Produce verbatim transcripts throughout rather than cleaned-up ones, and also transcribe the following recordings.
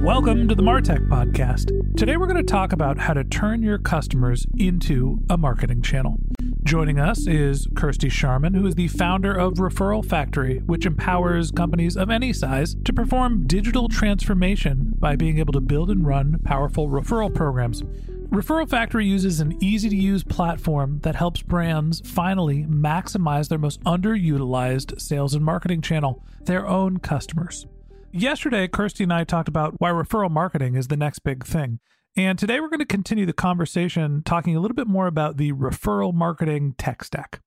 Welcome to the MarTech Podcast. Today we're going to talk about how to turn your customers into a marketing channel. Joining us is Kirsty Sharman, who is the founder of Referral Factory, which empowers companies of any size to perform digital transformation by being able to build and run powerful referral programs. Referral Factory uses an easy-to-use platform that helps brands finally maximize their most underutilized sales and marketing channel, their own customers. Yesterday, Kirsty and I talked about why referral marketing is the next big thing. And today we're going to continue the conversation talking a little bit more about the referral marketing tech stack.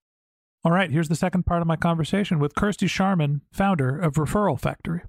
All right, here's the second part of my conversation with Kirsty Sharman, founder of Referral Factory.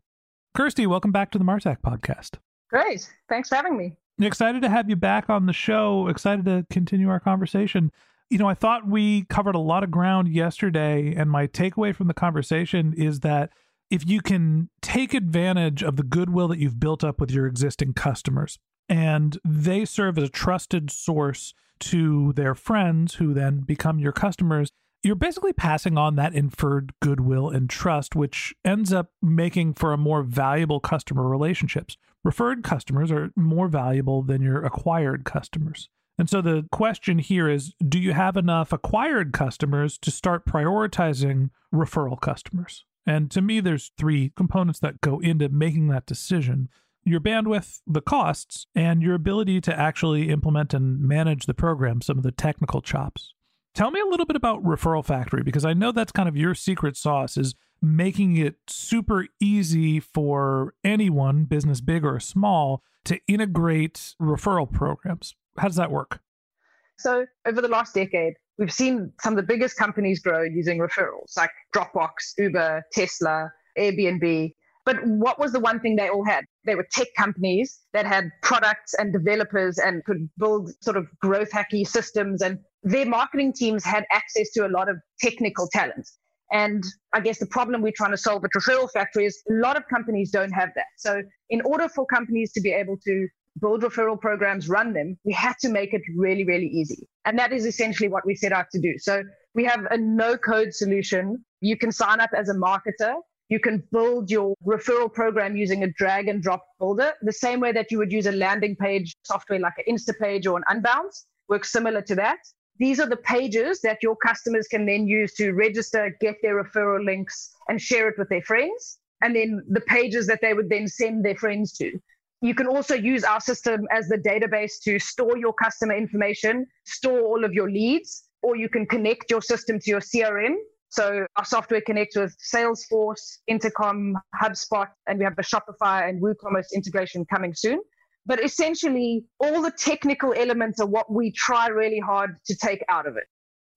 Kirsty, welcome back to the MarTech Podcast. Great. Thanks for having me. Excited to have you back on the show. Excited to continue our conversation. You know, I thought we covered a lot of ground yesterday, and my takeaway from the conversation is that if you can take advantage of the goodwill that you've built up with your existing customers, and they serve as a trusted source to their friends who then become your customers, you're basically passing on that inferred goodwill and trust, which ends up making for a more valuable customer relationships. Referred customers are more valuable than your acquired customers. And so the question here is, do you have enough acquired customers to start prioritizing referral customers? And to me, there's three components that go into making that decision: your bandwidth, the costs, and your ability to actually implement and manage the program, some of the technical chops. Tell me a little bit about Referral Factory, because I know that's kind of your secret sauce, is making it super easy for anyone, business big or small, to integrate referral programs. How does that work? So over the last decade, we've seen some of the biggest companies grow using referrals, like Dropbox, Uber, Tesla, Airbnb. But what was the one thing they all had? They were tech companies that had products and developers and could build sort of growth hacky systems. And their marketing teams had access to a lot of technical talent. And I guess the problem we're trying to solve at Referral Factory is a lot of companies don't have that. So in order for companies to be able to build referral programs, run them, we had to make it really, really easy. And that is essentially what we set out to do. So we have a no-code solution. You can sign up as a marketer. You can build your referral program using a drag and drop builder, the same way that you would use a landing page software like an Insta page or an Unbounce, works similar to that. These are the pages that your customers can then use to register, get their referral links, and share it with their friends. And then the pages that they would then send their friends to. You can also use our system as the database to store your customer information, store all of your leads, or you can connect your system to your C R M. So our software connects with Salesforce, Intercom, HubSpot, and we have a Shopify and WooCommerce integration coming soon. But essentially, all the technical elements are what we try really hard to take out of it.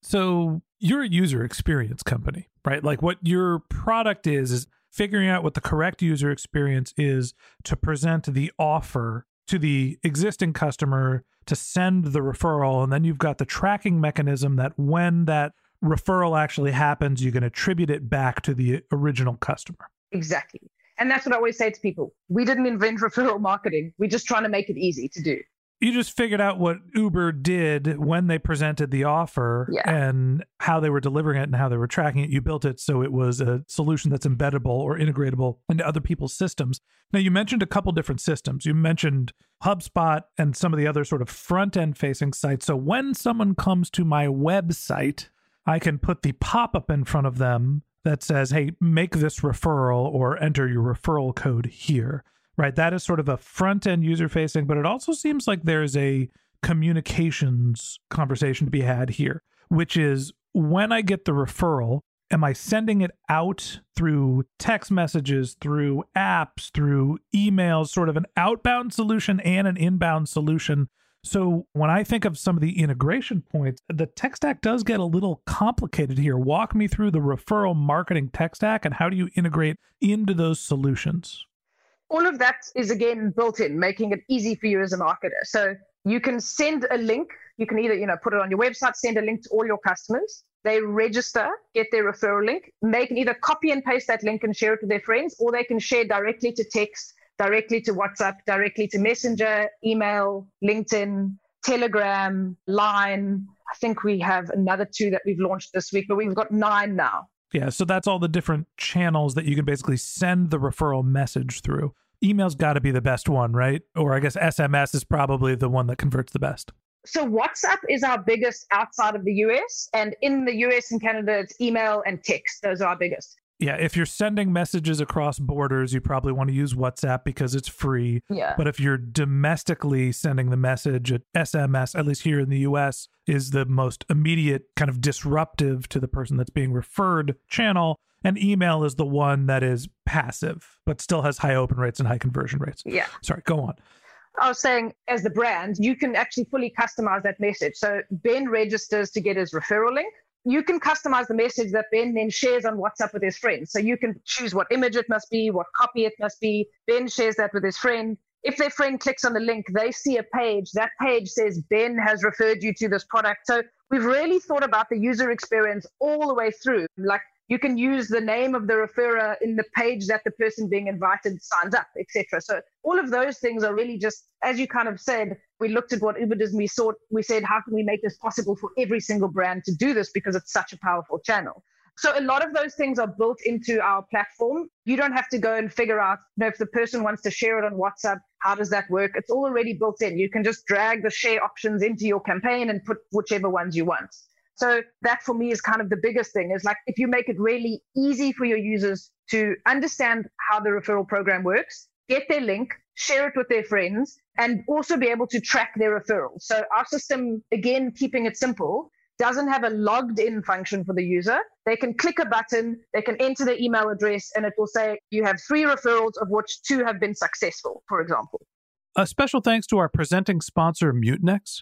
So you're a user experience company, right? Like what your product is, is figuring out what the correct user experience is to present the offer to the existing customer to send the referral. And then you've got the tracking mechanism that when that referral actually happens, you can attribute it back to the original customer. Exactly. And that's what I always say to people. We didn't invent referral marketing. We're just trying to make it easy to do. you just figured out what Uber did when they presented the offer yeah. and how they were delivering it and how they were tracking it. You built it so it was a solution that's embeddable or integratable into other people's systems. Now, you mentioned a couple different systems. You mentioned HubSpot and some of the other sort of front-end facing sites. So when someone comes to my website, I can put the pop-up in front of them that says, hey, make this referral or enter your referral code here. Right, that is sort of a front-end user-facing, but it also seems like there's a communications conversation to be had here, which is when I get the referral, am I sending it out through text messages, through apps, through emails, sort of an outbound solution and an inbound solution? So when I think of some of the integration points, the tech stack does get a little complicated here. Walk me through the referral marketing tech stack and how do you integrate into those solutions? All of that is, again, built in, making it easy for you as a marketer. So you can send a link. You can either, you know, put it on your website, send a link to all your customers. They register, get their referral link. And they can either copy and paste that link and share it with their friends, or they can share directly to text, directly to WhatsApp, directly to Messenger, email, LinkedIn, Telegram, Line. I think we have another two that we've launched this week, but we've got nine now. Yeah, so that's all the different channels that you can basically send the referral message through. Email's got to be the best one, right? Or I guess S M S is probably the one that converts the best. So WhatsApp is our biggest outside of the U S. And in the U S and Canada, it's email and text. Those are our biggest. Yeah, if you're sending messages across borders, you probably want to use WhatsApp because it's free. Yeah. But if you're domestically sending the message, S M S, at least here in the U S, is the most immediate kind of disruptive to the person that's being referred channel. And email is the one that is passive, but still has high open rates and high conversion rates. Yeah. Sorry, go on. I was saying, as the brand, you can actually fully customize that message. So Ben registers to get his referral link. You can customize the message that Ben then shares on WhatsApp with his friends. So you can choose what image it must be, what copy it must be. Ben shares that with his friend. If their friend clicks on the link, they see a page. That page says, Ben has referred you to this product. So we've really thought about the user experience all the way through. Like, you can use the name of the referrer in the page that the person being invited signs up, et cetera. So all of those things are really just, as you kind of said, we looked at what Uber does and we, saw, we said, how can we make this possible for every single brand to do this because it's such a powerful channel? So a lot of those things are built into our platform. You don't have to go and figure out, you know, if the person wants to share it on WhatsApp, how does that work? It's all already built in. You can just drag the share options into your campaign and put whichever ones you want. So that for me is kind of the biggest thing is like, if you make it really easy for your users to understand how the referral program works, get their link, share it with their friends, and also be able to track their referrals. So our system, again, keeping it simple, doesn't have a logged in function for the user. They can click a button, they can enter their email address, and it will say you have three referrals of which two have been successful, for example. A special thanks to our presenting sponsor, Mutinex.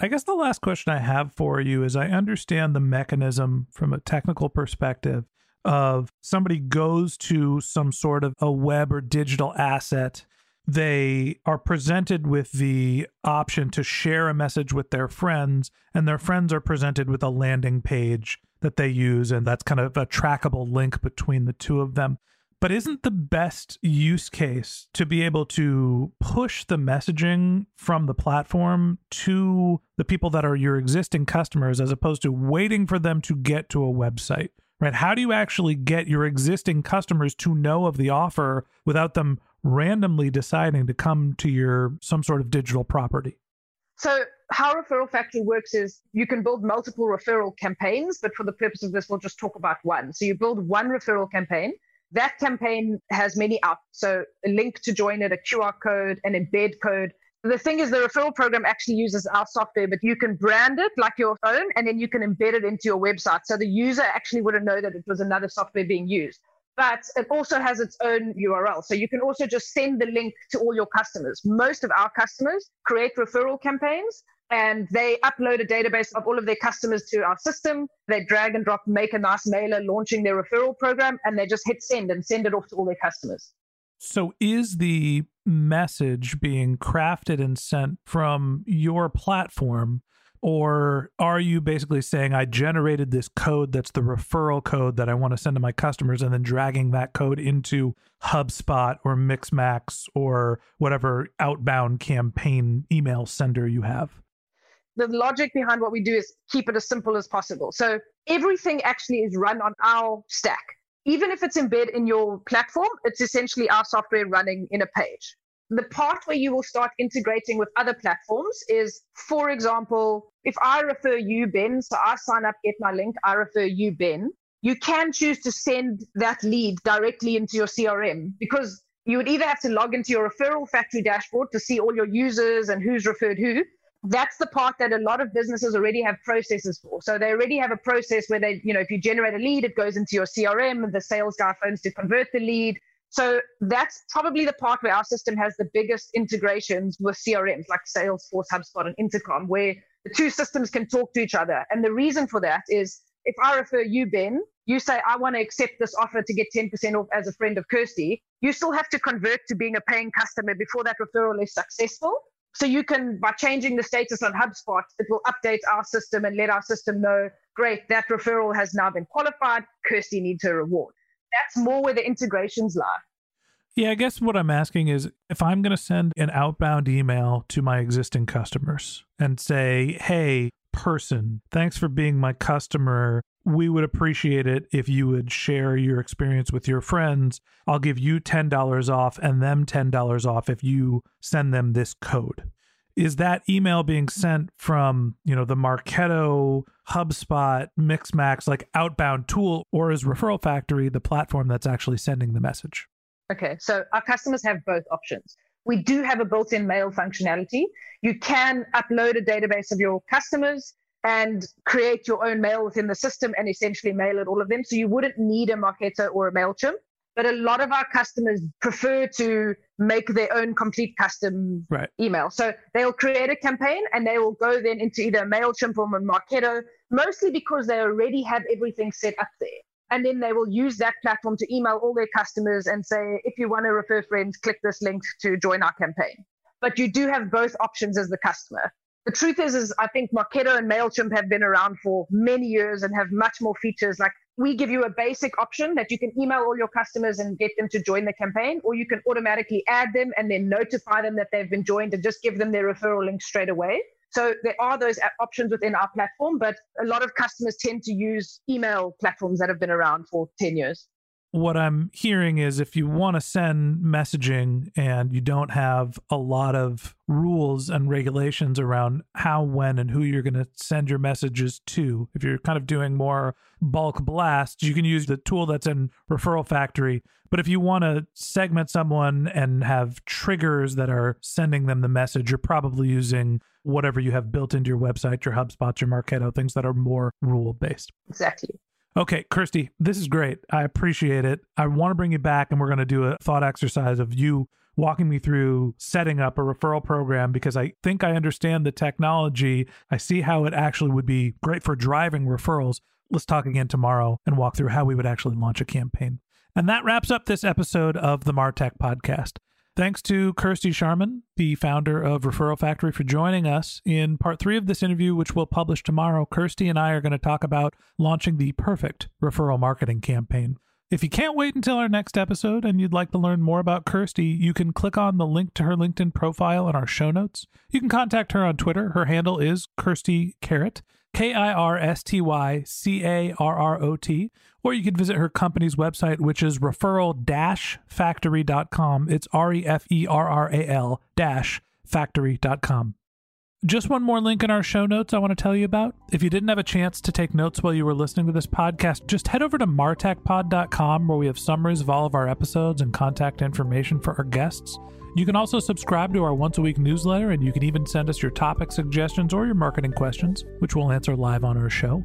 I guess the last question I have for you is, I understand the mechanism from a technical perspective of somebody goes to some sort of a web or digital asset. They are presented with the option to share a message with their friends, and their friends are presented with a landing page that they use, and that's kind of a trackable link between the two of them. But isn't the best use case to be able to push the messaging from the platform to the people that are your existing customers, as opposed to waiting for them to get to a website, right? How do you actually get your existing customers to know of the offer without them randomly deciding to come to your some sort of digital property? So how Referral Factory works is you can build multiple referral campaigns, but for the purpose of this, we'll just talk about one. So you build one referral campaign. That campaign has many out, so a link to join it, a Q R code, an embed code. The thing is, the referral program actually uses our software, but you can brand it like your own, and then you can embed it into your website. So the user actually wouldn't know that it was another software being used. But it also has its own U R L. So you can also just send the link to all your customers. Most of our customers create referral campaigns, and they upload a database of all of their customers to our system. They drag and drop, make a nice mailer launching their referral program, and they just hit send and send it off to all their customers. So is the message being crafted and sent from your platform, or are you basically saying, I generated this code that's the referral code that I want to send to my customers, and then dragging that code into HubSpot or MixMax or whatever outbound campaign email sender you have? The logic behind what we do is keep it as simple as possible. So everything actually is run on our stack. Even if it's embedded in your platform, it's essentially our software running in a page. The part where you will start integrating with other platforms is, for example, if I refer you, Ben, so I sign up, get my link, I refer you, Ben, you can choose to send that lead directly into your C R M, because you would either have to log into your Referral Factory dashboard to see all your users and who's referred who. That's the part that a lot of businesses already have processes for. So they already have a process where they, you know, if you generate a lead, it goes into your C R M, and the sales guy phones to convert the lead. So that's probably the part where our system has the biggest integrations with C R Ms like Salesforce, HubSpot, and Intercom, where the two systems can talk to each other. And the reason for that is, if I refer you, Ben, you say, I want to accept this offer to get ten percent off as a friend of Kirsty, you still have to convert to being a paying customer before that referral is successful. So you can, by changing the status on HubSpot, it will update our system and let our system know, great, that referral has now been qualified, Kirsty needs her reward. That's more where the integrations lie. Yeah, I guess what I'm asking is, if I'm going to send an outbound email to my existing customers and say, hey, person, thanks for being my customer. We would appreciate it if you would share your experience with your friends. I'll give you ten dollars off and them ten dollars off if you send them this code. Is that email being sent from, you know, the Marketo, HubSpot, MixMax, like outbound tool, or is Referral Factory the platform that's actually sending the message? Okay, so our customers have both options. We do have a built-in mail functionality. You can upload a database of your customers and create your own mail within the system and essentially mail at all of them. So you wouldn't need a Marketo or a MailChimp, but a lot of our customers prefer to make their own complete custom right. email. So they'll create a campaign and they will go then into either MailChimp or Marketo, mostly because they already have everything set up there. And then they will use that platform to email all their customers and say, if you want to refer friends, click this link to join our campaign. But you do have both options as the customer. The truth is, is I think Marketo and MailChimp have been around for many years and have much more features. Like, we give you a basic option that you can email all your customers and get them to join the campaign, or you can automatically add them and then notify them that they've been joined and just give them their referral link straight away. So there are those options within our platform, but a lot of customers tend to use email platforms that have been around for ten years. What I'm hearing is, if you want to send messaging and you don't have a lot of rules and regulations around how, when, and who you're going to send your messages to, if you're kind of doing more bulk blasts, you can use the tool that's in Referral Factory. But if you want to segment someone and have triggers that are sending them the message, you're probably using whatever you have built into your website, your HubSpot, your Marketo, things that are more rule-based. Exactly. Okay, Kirsty, this is great. I appreciate it. I want to bring you back, and we're going to do a thought exercise of you walking me through setting up a referral program because I think I understand the technology. I see how it actually would be great for driving referrals. Let's talk again tomorrow and walk through how we would actually launch a campaign. And that wraps up this episode of the MarTech Podcast. Thanks to Kirsty Sharman, the founder of Referral Factory, for joining us in part three of this interview, which we'll publish tomorrow. Kirsty and I are going to talk about launching the perfect referral marketing campaign. If you can't wait until our next episode and you'd like to learn more about Kirsty, you can click on the link to her LinkedIn profile in our show notes. You can contact her on Twitter. Her handle is Kirsty Carrot, K I R S T Y C A R R O T, or you can visit her company's website, which is referral dash factory dot com. It's R E F E R R A L dash factory dot com. Just one more link in our show notes I want to tell you about. If you didn't have a chance to take notes while you were listening to this podcast, just head over to martech pod dot com where we have summaries of all of our episodes and contact information for our guests. You can also subscribe to our once-a-week newsletter, and you can even send us your topic suggestions or your marketing questions, which we'll answer live on our show.